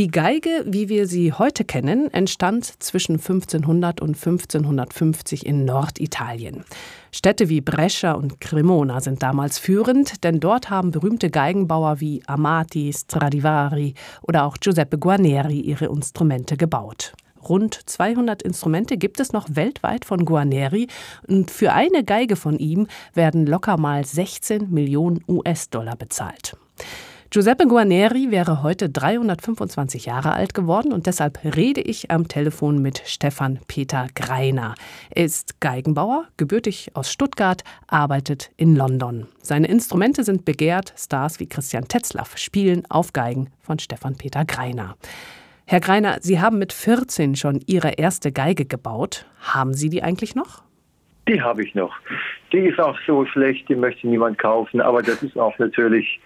Die Geige, wie wir sie heute kennen, entstand zwischen 1500 und 1550 in Norditalien. Städte wie Brescia und Cremona sind damals führend, denn dort haben berühmte Geigenbauer wie Amati, Stradivari oder auch Giuseppe Guarneri ihre Instrumente gebaut. Rund 200 Instrumente gibt es noch weltweit von Guarneri und für eine Geige von ihm werden locker mal 16 Millionen US-Dollar bezahlt. Giuseppe Guarneri wäre heute 325 Jahre alt geworden und deshalb rede ich am Telefon mit Stefan-Peter Greiner. Er ist Geigenbauer, gebürtig aus Stuttgart, arbeitet in London. Seine Instrumente sind begehrt, Stars wie Christian Tetzlaff spielen auf Geigen von Stefan-Peter Greiner. Herr Greiner, Sie haben mit 14 schon Ihre erste Geige gebaut. Haben Sie die eigentlich noch? Die habe ich noch. Die ist auch so schlecht, die möchte niemand kaufen. Aber das ist auch natürlich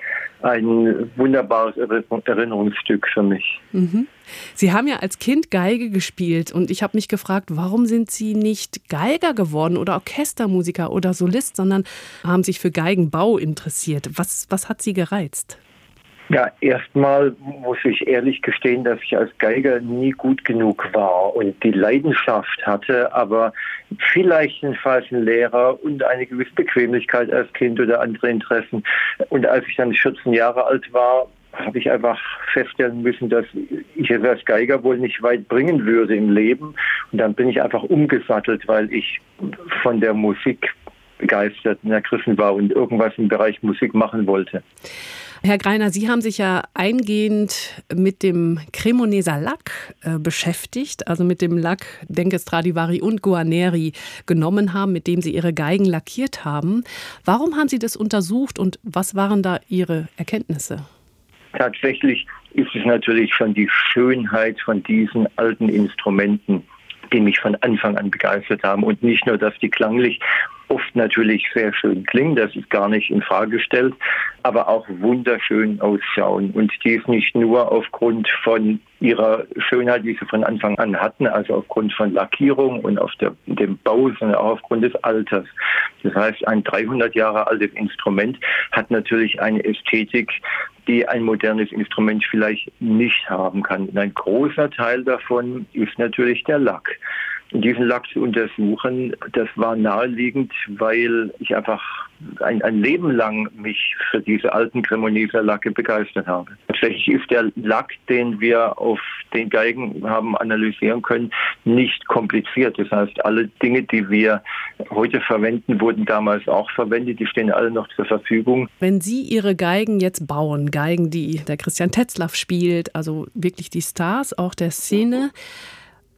ein wunderbares Erinnerungsstück für mich. Mhm. Sie haben ja als Kind Geige gespielt und ich habe mich gefragt, warum sind Sie nicht Geiger geworden oder Orchestermusiker oder Solist, sondern haben sich für Geigenbau interessiert. Was hat Sie gereizt? Ja, erstmal muss ich ehrlich gestehen, dass ich als Geiger nie gut genug war und die Leidenschaft hatte, aber vielleicht einen falschen Lehrer und eine gewisse Bequemlichkeit als Kind oder andere Interessen. Und als ich dann 14 Jahre alt war, habe ich einfach feststellen müssen, dass ich es als Geiger wohl nicht weit bringen würde im Leben. Und dann bin ich einfach umgesattelt, weil ich von der Musik begeistert und ergriffen war und irgendwas im Bereich Musik machen wollte. Herr Greiner, Sie haben sich ja eingehend mit dem Cremoneser Lack beschäftigt, also mit dem Lack, denke Stradivari und Guarneri genommen haben, mit dem Sie Ihre Geigen lackiert haben. Warum haben Sie das untersucht und was waren da Ihre Erkenntnisse? Tatsächlich ist es natürlich schon die Schönheit von diesen alten Instrumenten, die mich von Anfang an begeistert haben. Und nicht nur, dass die klanglich oft natürlich sehr schön klingen, das ist gar nicht in Frage gestellt, aber auch wunderschön ausschauen. Und dies nicht nur aufgrund von ihrer Schönheit, die sie von Anfang an hatten, also aufgrund von Lackierung und auf dem Bau, sondern auch aufgrund des Alters. Das heißt, ein 300 Jahre altes Instrument hat natürlich eine Ästhetik, die ein modernes Instrument vielleicht nicht haben kann. Und ein großer Teil davon ist natürlich der Lack. Diesen Lack zu untersuchen, das war naheliegend, weil ich einfach ein Leben lang mich für diese alten Cremoneser Lacke begeistert habe. Tatsächlich ist der Lack, den wir auf den Geigen haben analysieren können, nicht kompliziert. Das heißt, alle Dinge, die wir heute verwenden, wurden damals auch verwendet. Die stehen alle noch zur Verfügung. Wenn Sie Ihre Geigen jetzt bauen, Geigen, die der Christian Tetzlaff spielt, also wirklich die Stars auch der Szene,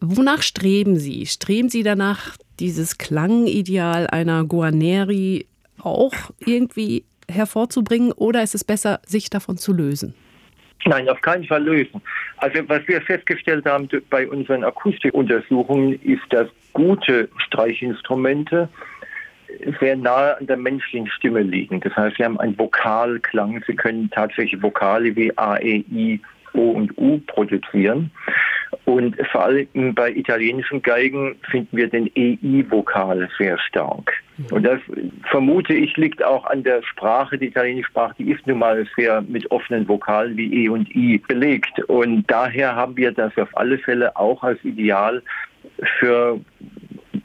wonach streben Sie? Streben Sie danach, dieses Klangideal einer Guarneri auch irgendwie hervorzubringen oder ist es besser, sich davon zu lösen? Nein, auf keinen Fall lösen. Also was wir festgestellt haben bei unseren Akustikuntersuchungen ist, dass gute Streichinstrumente sehr nahe an der menschlichen Stimme liegen. Das heißt, sie haben einen Vokalklang. Sie können tatsächlich Vokale wie A, E, I, O und U produzieren. Und vor allem bei italienischen Geigen finden wir den EI-Vokal sehr stark. Und das, vermute ich, liegt auch an der Sprache. Die italienische Sprache, die ist nun mal sehr mit offenen Vokalen wie E und I belegt. Und daher haben wir das auf alle Fälle auch als Ideal für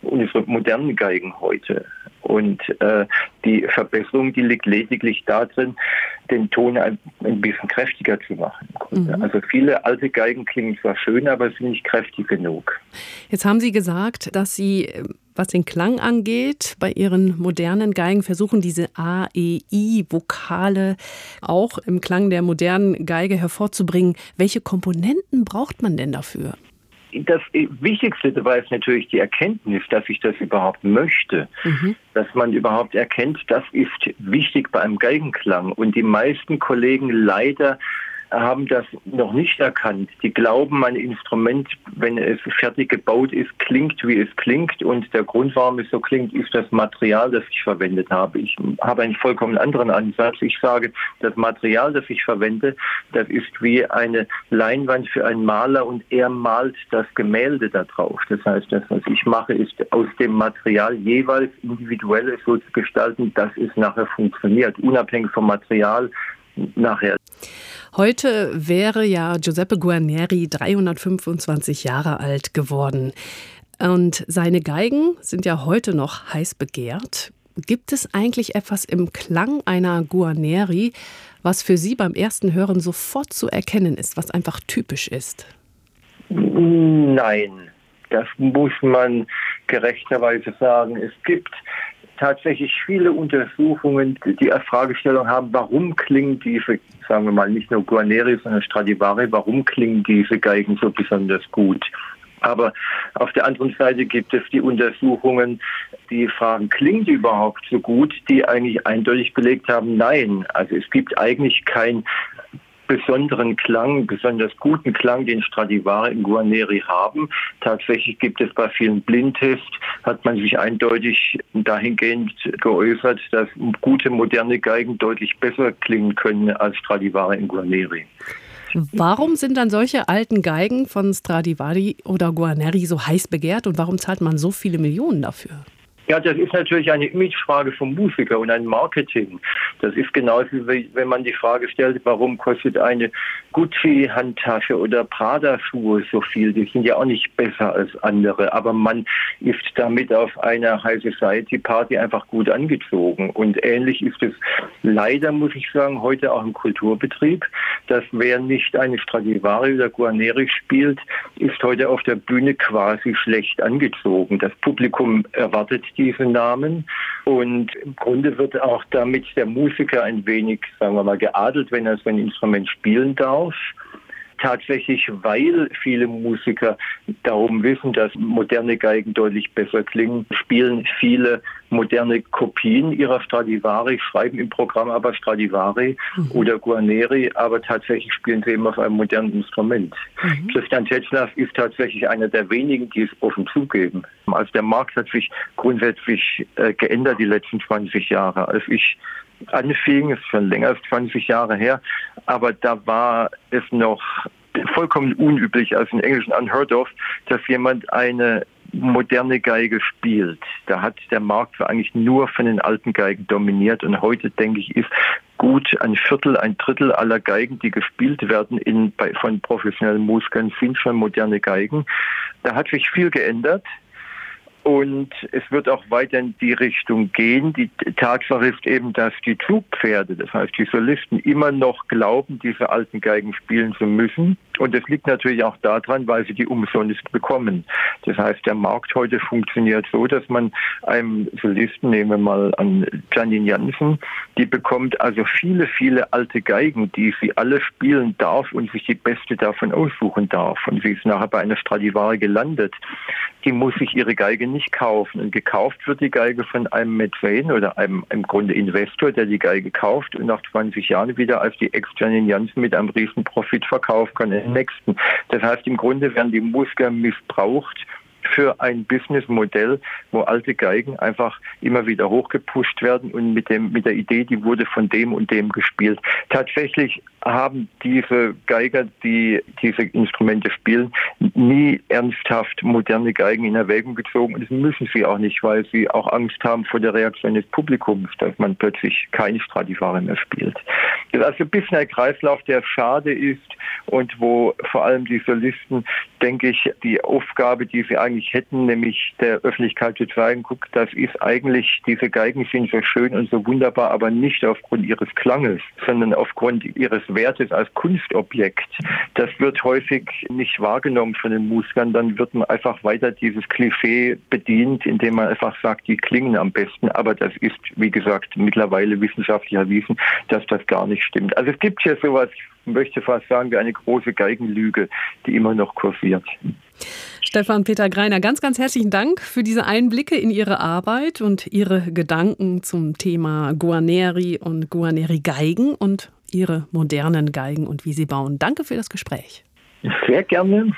unsere modernen Geigen heute. Und die Verbesserung, die liegt lediglich darin, den Ton ein bisschen kräftiger zu machen. Mhm. Also viele alte Geigen klingen zwar schön, aber sie sind nicht kräftig genug. Jetzt haben Sie gesagt, dass Sie, was den Klang angeht, bei Ihren modernen Geigen versuchen, diese A, E, I-Vokale auch im Klang der modernen Geige hervorzubringen. Welche Komponenten braucht man denn dafür? Das Wichtigste dabei ist natürlich die Erkenntnis, dass ich das überhaupt möchte. Mhm. Dass man überhaupt erkennt, das ist wichtig bei einem Geigenklang. Und die meisten Kollegen leider haben das noch nicht erkannt. Die glauben, ein Instrument, wenn es fertig gebaut ist, klingt, wie es klingt. Und der Grund, warum es so klingt, ist das Material, das ich verwendet habe. Ich habe einen vollkommen anderen Ansatz. Ich sage, das Material, das ich verwende, das ist wie eine Leinwand für einen Maler und er malt das Gemälde da drauf. Das heißt, das, was ich mache, ist aus dem Material jeweils individuell so zu gestalten, dass es nachher funktioniert, unabhängig vom Material nachher. Heute wäre ja Giuseppe Guarneri 325 Jahre alt geworden. Und seine Geigen sind ja heute noch heiß begehrt. Gibt es eigentlich etwas im Klang einer Guarneri, was für Sie beim ersten Hören sofort zu erkennen ist, was einfach typisch ist? Nein, das muss man gerechterweise sagen. Es gibt tatsächlich viele Untersuchungen, die eine Fragestellung haben, warum klingen diese, sagen wir mal, nicht nur Guarneri, sondern Stradivari, warum klingen diese Geigen so besonders gut? Aber auf der anderen Seite gibt es die Untersuchungen, die fragen, klingt überhaupt so gut, die eigentlich eindeutig belegt haben, nein. Also es gibt eigentlich keinen besonderen Klang, besonders guten Klang, den Stradivari und Guarneri haben. Tatsächlich gibt es bei vielen Blindtests, hat man sich eindeutig dahingehend geäußert, dass gute, moderne Geigen deutlich besser klingen können als Stradivari und Guarneri. Warum sind dann solche alten Geigen von Stradivari oder Guarneri so heiß begehrt und warum zahlt man so viele Millionen dafür? Ja, das ist natürlich eine Imagefrage vom Musiker und ein Marketing. Das ist genauso, wie wenn man die Frage stellt, warum kostet eine Gucci-Handtasche oder Prada-Schuhe so viel? Die sind ja auch nicht besser als andere, aber man ist damit auf einer High-Society-Party einfach gut angezogen. Und ähnlich ist es leider, muss ich sagen, heute auch im Kulturbetrieb, dass wer nicht eine Stradivari oder Guarneri spielt, ist heute auf der Bühne quasi schlecht angezogen. Das Publikum erwartet diese Namen und im Grunde wird auch damit der Musiker ein wenig, sagen wir mal, geadelt, wenn er so ein Instrument spielen darf. Tatsächlich, weil viele Musiker darum wissen, dass moderne Geigen deutlich besser klingen, spielen viele moderne Kopien ihrer Stradivari, schreiben im Programm aber Stradivari oder Guarneri, aber tatsächlich spielen sie eben auf einem modernen Instrument. Christian Tetzlaff ist tatsächlich einer der wenigen, die es offen zugeben. Also der Markt hat sich grundsätzlich geändert die letzten 20 Jahre. Als ich anfing, ist schon länger als 20 Jahre her, aber da war es noch vollkommen unüblich, also im Englischen unheard of, dass jemand eine moderne Geige spielt. Da hat der Markt eigentlich nur von den alten Geigen dominiert und heute, denke ich, ist gut ein Drittel aller Geigen, die gespielt werden von professionellen Musikern, sind schon moderne Geigen. Da hat sich viel geändert. Und es wird auch weiter in die Richtung gehen. Die Tatsache ist eben, dass die Zugpferde, das heißt die Solisten, immer noch glauben, diese alten Geigen spielen zu müssen. Und das liegt natürlich auch daran, weil sie die umsonst bekommen. Das heißt, der Markt heute funktioniert so, dass man einem Solisten, nehmen wir mal an Janine Jansen, die bekommt also viele, viele alte Geigen, die sie alle spielen darf und sich die beste davon aussuchen darf. Und sie ist nachher bei einer Stradivari gelandet. Die muss sich ihre Geige nicht kaufen. Und gekauft wird die Geige von einem Medway oder einem im Grunde Investor, der die Geige kauft und nach 20 Jahren wieder als die Ex-Janine Jansen mit einem riesen Profit verkaufen kann. Nächsten. Das heißt, im Grunde werden die Musiker missbraucht für ein Businessmodell, wo alte Geigen einfach immer wieder hochgepusht werden und mit der Idee, die wurde von dem und dem gespielt. Tatsächlich haben diese Geiger, die diese Instrumente spielen, nie ernsthaft moderne Geigen in Erwägung gezogen und das müssen sie auch nicht, weil sie auch Angst haben vor der Reaktion des Publikums, dass man plötzlich keine Stradivari mehr spielt. Das ist also ein bisschen ein Kreislauf, der schade ist und wo vor allem die Solisten, denke ich, die Aufgabe, die sie eigentlich hätten, nämlich der Öffentlichkeit zu zeigen, guck, das ist eigentlich, diese Geigen sind so schön und so wunderbar, aber nicht aufgrund ihres Klanges, sondern aufgrund ihres Wertes als Kunstobjekt. Das wird häufig nicht wahrgenommen von den Musikern, dann wird man einfach weiter dieses Klischee bedient, indem man einfach sagt, die klingen am besten, aber das ist, wie gesagt, mittlerweile wissenschaftlich erwiesen, dass das gar nicht stimmt. Also es gibt hier sowas, ich möchte fast sagen, wie eine große Geigenlüge, die immer noch kursiert. Stefan-Peter Greiner, ganz, ganz herzlichen Dank für diese Einblicke in Ihre Arbeit und Ihre Gedanken zum Thema Guarneri und Guarneri-Geigen und Ihre modernen Geigen und wie sie bauen. Danke für das Gespräch. Sehr gerne.